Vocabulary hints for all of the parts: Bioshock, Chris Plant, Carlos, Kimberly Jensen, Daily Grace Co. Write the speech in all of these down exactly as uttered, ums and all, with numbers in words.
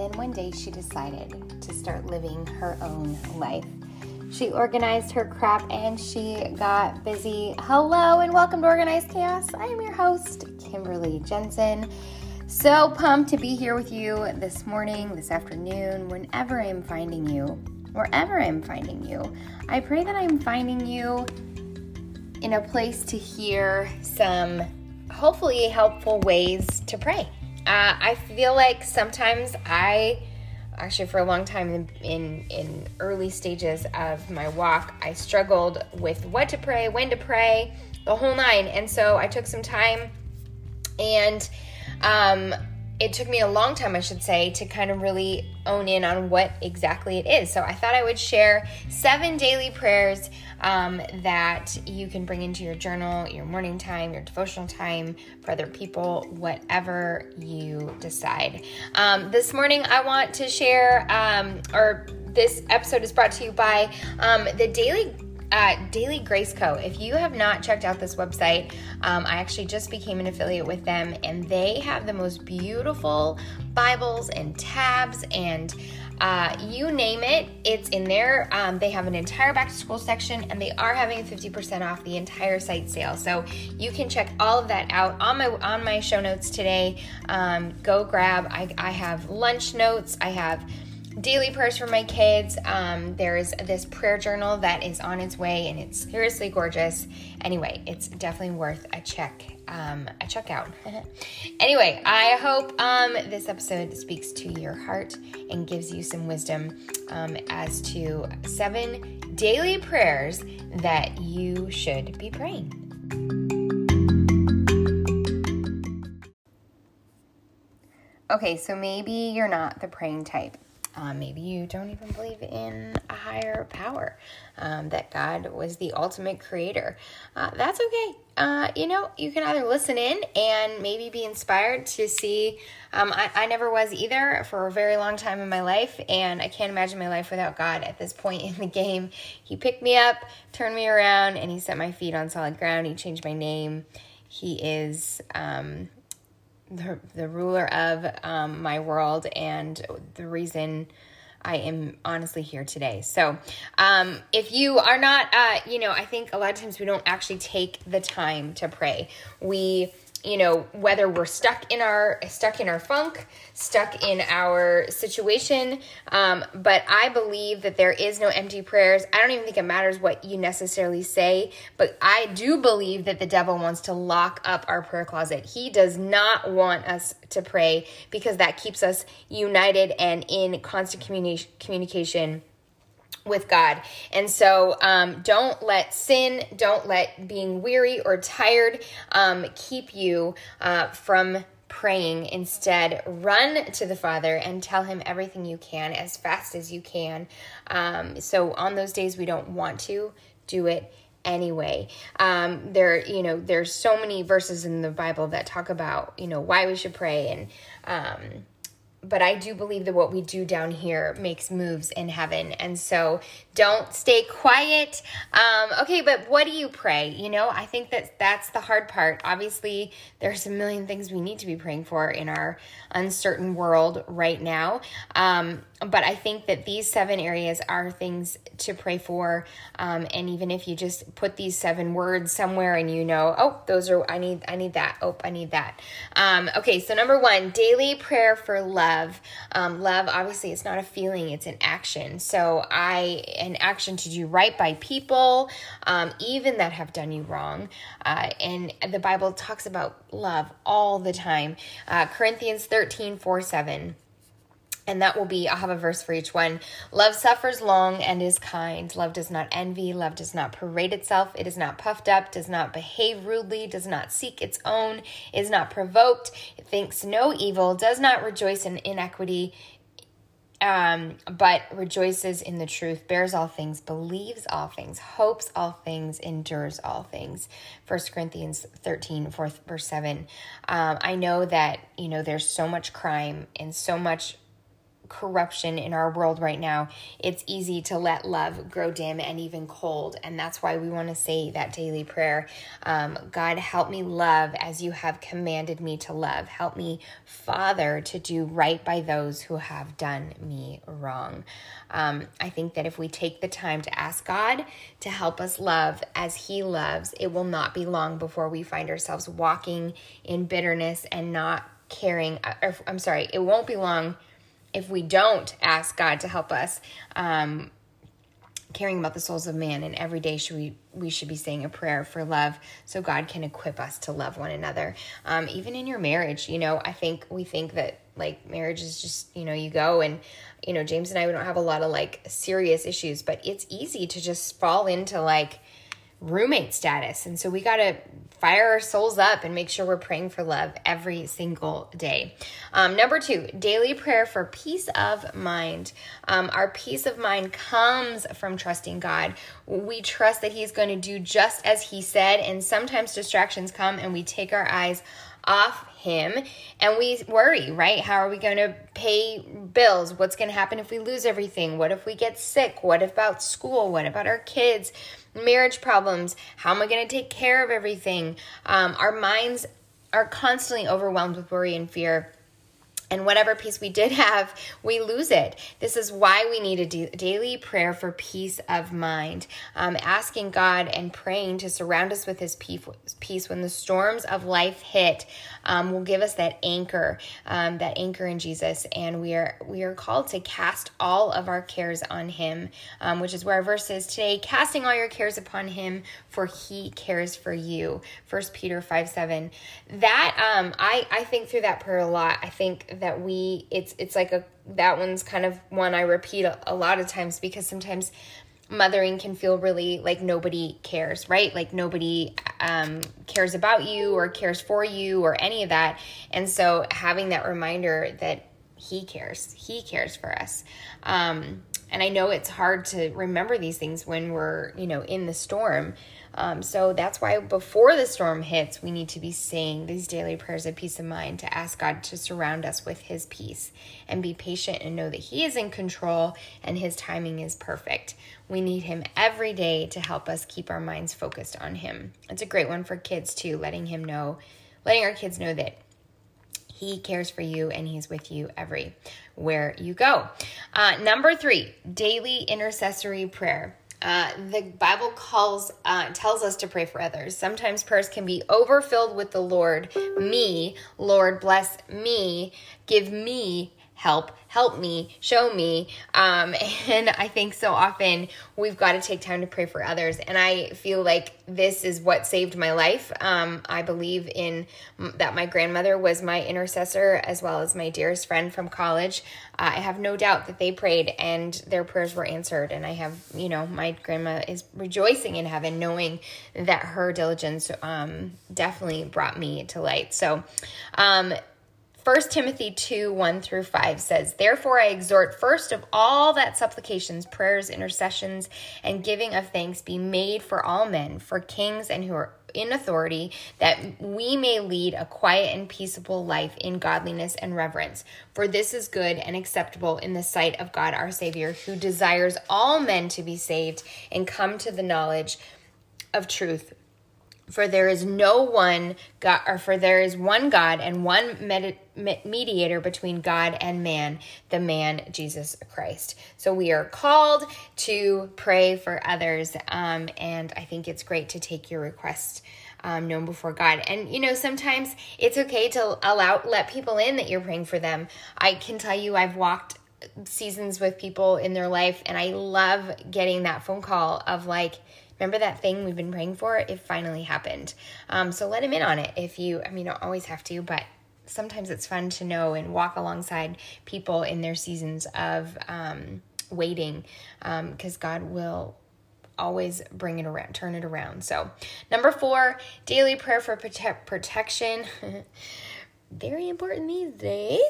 And then one day she decided to start living her own life. She organized her crap and she got busy. Hello and welcome to Organized Chaos. I am your host, Kimberly Jensen. So pumped to be here with you this morning, this afternoon, whenever I am finding you, wherever I am finding you. I pray that I am finding you in a place to hear some hopefully helpful ways to pray. Uh, I feel like sometimes I, actually for a long time in, in in early stages of my walk, I struggled with what to pray, when to pray, the whole nine. And so I took some time and um, it took me a long time, I should say, to kind of really own in on what exactly it is. So I thought I would share seven daily prayers um, that you can bring into your journal, your morning time, your devotional time, for other people, whatever you decide. Um, this morning I want to share, um, or this episode is brought to you by um, the Daily Uh, Daily Grace Co. If you have not checked out this website, um, I actually just became an affiliate with them, and they have the most beautiful Bibles and tabs and uh, you name it, it's in there. Um, they have an entire back to school section, and they are having fifty percent off the entire site sale. So you can check all of that out on my on my show notes today. Um, go grab. I, I have lunch notes. I have daily prayers for my kids. Um, there is this prayer journal that is on its way, and it's seriously gorgeous. Anyway, it's definitely worth a check, um, a check out. Anyway, I hope um, this episode speaks to your heart and gives you some wisdom um, as to seven daily prayers that you should be praying. Okay, so maybe you're not the praying type. Uh, maybe you don't even believe in a higher power, um, that God was the ultimate creator. Uh, that's okay. Uh, you know, you can either listen in and maybe be inspired to see. Um, I, I never was either for a very long time in my life, and I can't imagine my life without God at this point in the game. He picked me up, turned me around, and he set my feet on solid ground. He changed my name. He is... Um, The, the ruler of um, my world and the reason I am honestly here today. So um, if you are not, uh, you know, I think a lot of times we don't actually take the time to pray. We, you know, whether we're stuck in our, stuck in our funk, stuck in our situation. Um, but I believe that there is no empty prayers. I don't even think it matters what you necessarily say, but I do believe that the devil wants to lock up our prayer closet. He does not want us to pray because that keeps us united and in constant communi- communication with God. And so um, don't let sin, don't let being weary or tired um, keep you uh, from praying. Instead, run to the Father and tell him everything you can as fast as you can. Um, so on those days we don't want to, do it anyway. Um, there, you know, there's so many verses in the Bible that talk about, you know, why we should pray, and um, but I do believe that what we do down here makes moves in heaven. And so don't stay quiet. Um, okay, but what do you pray? You know, I think that that's the hard part. Obviously, there's a million things we need to be praying for in our uncertain world right now. Um, but I think that these seven areas are things to pray for. Um, and even if you just put these seven words somewhere and you know, oh, those are, I need, I need that. Oh, I need that. Um, okay. So number one, daily prayer for love. Um, love, obviously it's not a feeling, it's an action. So I, an action to do right by people, um, even that have done you wrong. Uh, and the Bible talks about love all the time. Uh, Corinthians thirteen, four, seven. And that will be, I'll have a verse for each one. Love suffers long and is kind. Love does not envy. Love does not parade itself. It is not puffed up, does not behave rudely, does not seek its own, is not provoked. It thinks no evil, does not rejoice in inequity, um, but rejoices in the truth, bears all things, believes all things, hopes all things, endures all things. First Corinthians thirteen, four, verse seven. Um, I know that, you know, there's so much crime and so much corruption in our world right now, it's easy to let love grow dim and even cold. And that's why we want to say that daily prayer. Um, God, help me love as you have commanded me to love. Help me, Father, to do right by those who have done me wrong. Um, I think that if we take the time to ask God to help us love as he loves, it will not be long before we find ourselves walking in bitterness and not caring. Or, I'm sorry, it won't be long if we don't ask God to help us, um, caring about the souls of man. And every day should we, we should be saying a prayer for love so God can equip us to love one another. Um, even in your marriage, you know, I think we think that like marriage is just, you know, you go and, you know, James and I, we don't have a lot of like serious issues, but it's easy to just fall into like roommate status. And so we got to fire our souls up and make sure we're praying for love every single day. Um, number two, daily prayer for peace of mind. Um, our peace of mind comes from trusting God. We trust that he's going to do just as he said. And sometimes distractions come and we take our eyes off him and we worry, right? How are we going to pay bills? What's going to happen if we lose everything? What if we get sick? What about school? What about our kids? Marriage problems? How am I going to take care of everything? Um, our minds are constantly overwhelmed with worry and fear. And whatever peace we did have, we lose it. This is why we need a da- daily prayer for peace of mind. Um, asking God and praying to surround us with his peace when the storms of life hit um, will give us that anchor, um, that anchor in Jesus. And we are we are called to cast all of our cares on him, um, which is where our verse is today, casting all your cares upon him, for he cares for you. First Peter five seven. That, um, I, I think through that prayer a lot. I think that we, it's it's like a, that one's kind of one I repeat a, a lot of times, because sometimes mothering can feel really like nobody cares, right? Like nobody um, cares about you or cares for you or any of that. And so having that reminder that he cares, he cares for us. Um, and I know it's hard to remember these things when we're, you know, in the storm. Um, so that's why before the storm hits, we need to be saying these daily prayers of peace of mind, to ask God to surround us with his peace and be patient and know that he is in control and his timing is perfect. We need him every day to help us keep our minds focused on him. It's a great one for kids too, letting him know, letting our kids know that he cares for you and he's with you everywhere you go. Uh, number three, daily intercessory prayer. Uh, the Bible calls, uh, tells us to pray for others. Sometimes prayers can be overfilled with the Lord. Me, Lord, bless me, give me help, help me, show me. Um, and I think so often we've got to take time to pray for others. And I feel like this is what saved my life. Um, I believe in that my grandmother was my intercessor, as well as my dearest friend from college. Uh, I have no doubt that they prayed and their prayers were answered. And I have, you know, my grandma is rejoicing in heaven, knowing that her diligence um, definitely brought me to light. So, um, First Timothy two, one through five says, "Therefore I exhort first of all that supplications, prayers, intercessions, and giving of thanks be made for all men, for kings and who are in authority, that we may lead a quiet and peaceable life in godliness and reverence. For this is good and acceptable in the sight of God our Savior, who desires all men to be saved and come to the knowledge of truth. For there is no one God, or for there is one God and one med- mediator between God and man, the man Jesus Christ." So we are called to pray for others, um, and I think it's great to take your requests um, known before God. And you know, sometimes it's okay to allow let people in that you're praying for them. I can tell you, I've walked seasons with people in their life, and I love getting that phone call of like, "Remember that thing we've been praying for? It finally happened." Um, so let him in on it if you, I mean, you don't always have to, but sometimes it's fun to know and walk alongside people in their seasons of um, waiting, because um, God will always bring it around, turn it around. So number four, daily prayer for prote- protection. Very important these days.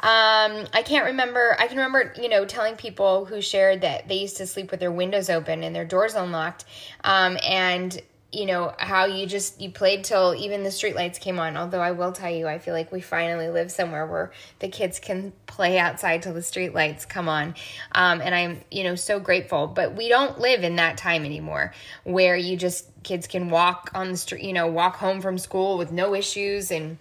Um, I can't remember. I can remember, you know, telling people who shared that they used to sleep with their windows open and their doors unlocked. Um, and you know, how you just, you played till even the streetlights came on. Although I will tell you, I feel like we finally live somewhere where the kids can play outside till the streetlights come on. Um, and I'm, you know, so grateful, but we don't live in that time anymore where you just, kids can walk on the street, you know, walk home from school with no issues, and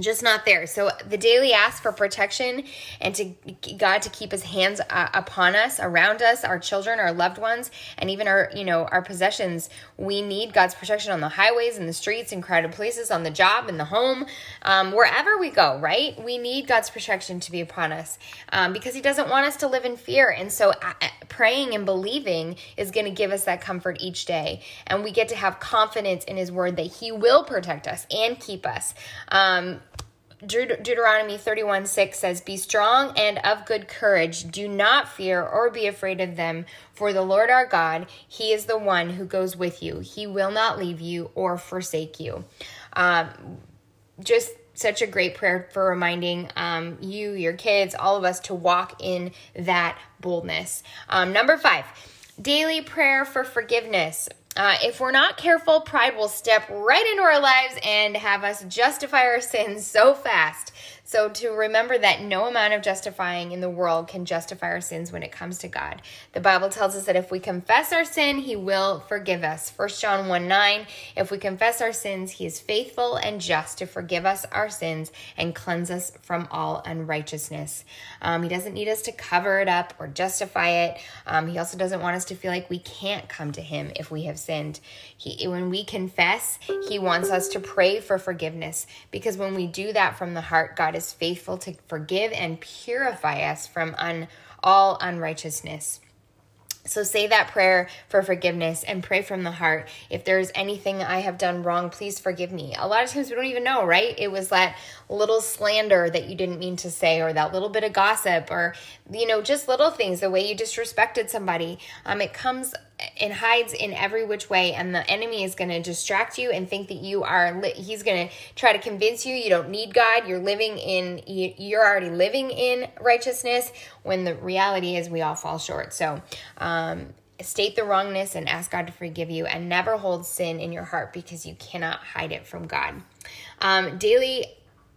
just not there. So the daily ask for protection and to God to keep his hands uh, upon us, around us, our children, our loved ones, and even our, you know, our possessions. We need God's protection on the highways and the streets and crowded places, on the job and the home, um, wherever we go, right? We need God's protection to be upon us um, because he doesn't want us to live in fear. And so uh, praying and believing is going to give us that comfort each day. And we get to have confidence in his word that he will protect us and keep us. Um, Deut- Deuteronomy thirty-one six says, "Be strong and of good courage. Do not fear or be afraid of them, for the Lord our God, he is the one who goes with you. He will not leave you or forsake you." Um, just such a great prayer for reminding um, you, your kids, all of us to walk in that boldness. Um, number five, daily prayer for forgiveness. Uh, if we're not careful, pride will step right into our lives and have us justify our sins so fast. So to remember that no amount of justifying in the world can justify our sins when it comes to God. The Bible tells us that if we confess our sin, he will forgive us. First John one nine, if we confess our sins, he is faithful and just to forgive us our sins and cleanse us from all unrighteousness. Um, he doesn't need us to cover it up or justify it. Um, he also doesn't want us to feel like we can't come to him if we have sinned. Sinned. He, when we confess, he wants us to pray for forgiveness, because when we do that from the heart, God is faithful to forgive and purify us from un, all unrighteousness. So say that prayer for forgiveness and pray from the heart. If there's anything I have done wrong, please forgive me. A lot of times we don't even know, right? It was that little slander that you didn't mean to say, or that little bit of gossip, or, you know, just little things, the way you disrespected somebody. Um, it comes and hides in every which way, and the enemy is going to distract you and think that you are, li- he's going to try to convince you you don't need God. You're living in, you're already living in righteousness, when the reality is we all fall short. So, um, state the wrongness and ask God to forgive you, and never hold sin in your heart, because you cannot hide it from God. Um, daily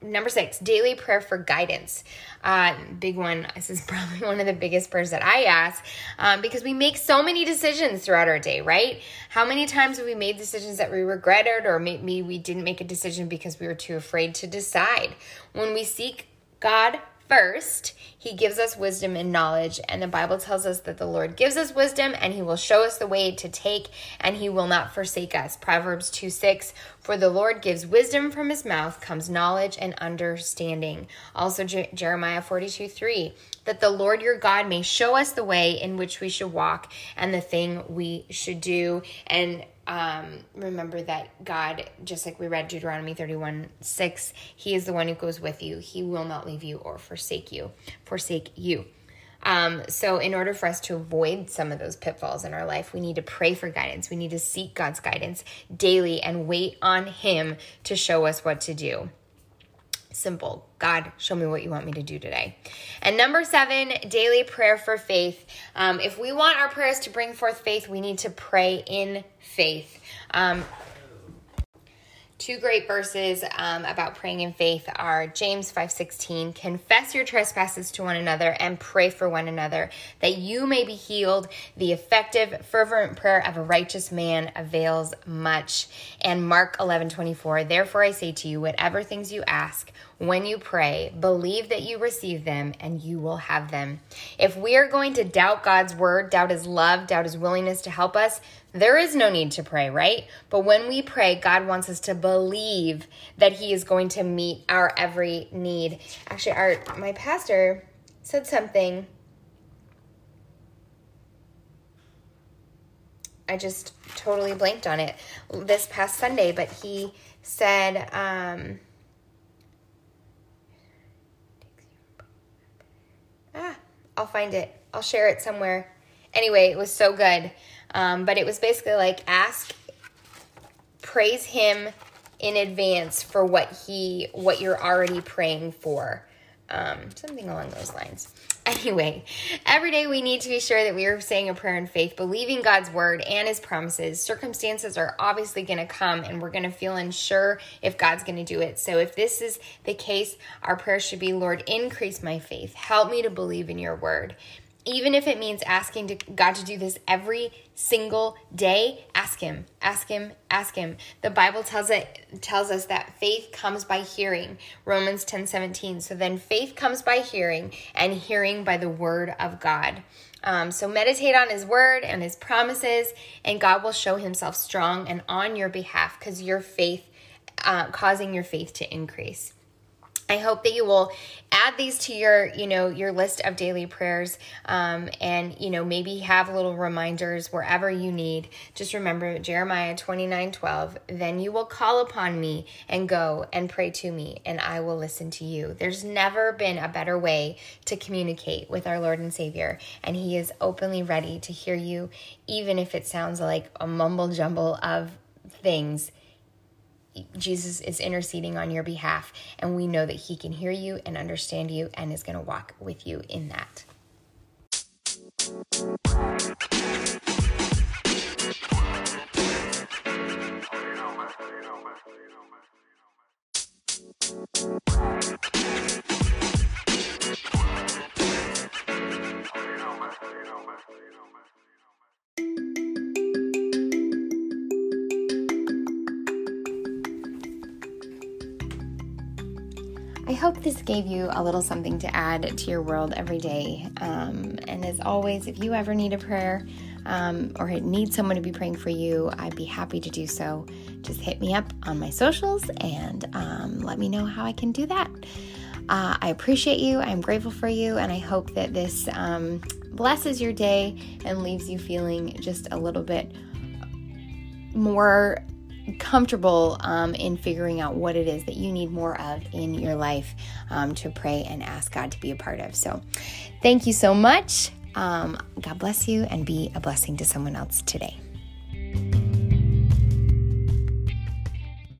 Number six, daily prayer for guidance. Uh, big one. This is probably one of the biggest prayers that I ask um, because we make so many decisions throughout our day, right? How many times have we made decisions that we regretted, or maybe we didn't make a decision because we were too afraid to decide? When we seek God first, he gives us wisdom and knowledge, and the Bible tells us that the Lord gives us wisdom and he will show us the way to take, and he will not forsake us. Proverbs two six, for the Lord gives wisdom, from his mouth comes knowledge and understanding. Also Je- Jeremiah forty-two three, that the Lord your God may show us the way in which we should walk and the thing we should do. And Um, remember that God, just like we read Deuteronomy thirty-one six, he is the one who goes with you. He will not leave you or forsake you, forsake you. Um, so in order for us to avoid some of those pitfalls in our life, we need to pray for guidance. We need to seek God's guidance daily and wait on him to show us what to do. Simple. God, show me what you want me to do today. And number seven, daily prayer for faith. Um, if we want our prayers to bring forth faith, we need to pray in faith. Um, Two great verses um, about praying in faith are James five sixteen, confess your trespasses to one another and pray for one another that you may be healed. The effective, fervent prayer of a righteous man avails much. And Mark eleven twenty-four, therefore I say to you, whatever things you ask, when you pray, believe that you receive them and you will have them. If we are going to doubt God's word, doubt his love, doubt his willingness to help us, there is no need to pray, right? But when we pray, God wants us to believe that he is going to meet our every need. Actually, our my pastor said something. I just totally blanked on it this past Sunday, but he said, um, ah, I'll find it. I'll share it somewhere. Anyway, it was so good. Um, but it was basically like, ask, praise him in advance for what he, what you're already praying for. Um, something along those lines. Anyway, every day we need to be sure that we are saying a prayer in faith, believing God's word and his promises. Circumstances are obviously going to come and we're going to feel unsure if God's going to do it. So if this is the case, our prayer should be, Lord, increase my faith. Help me to believe in your word. Even if it means asking to God to do this every single day, ask him, ask him, ask him. The Bible tells it tells us that faith comes by hearing, Romans ten seventeen. So then faith comes by hearing, and hearing by the word of God. Um, so meditate on his word and his promises, and God will show himself strong and on your behalf because your faith, uh, causing your faith to increase. I hope that you will add these to your, you know, your list of daily prayers, um, and, you know, maybe have little reminders wherever you need. Just remember Jeremiah twenty-nine twelve, then you will call upon me and go and pray to me and I will listen to you. There's never been a better way to communicate with our Lord and Savior, and he is openly ready to hear you, even if it sounds like a mumble jumble of things. Jesus is interceding on your behalf, and we know that he can hear you and understand you and is going to walk with you in that. I hope this gave you a little something to add to your world every day. Um, and as always, if you ever need a prayer um, or need someone to be praying for you, I'd be happy to do so. Just hit me up on my socials and um, let me know how I can do that. Uh, I appreciate you. I'm grateful for you. And I hope that this um, blesses your day and leaves you feeling just a little bit more comfortable um, in figuring out what it is that you need more of in your life um, to pray and ask God to be a part of. So thank you so much. Um, God bless you, and be a blessing to someone else today.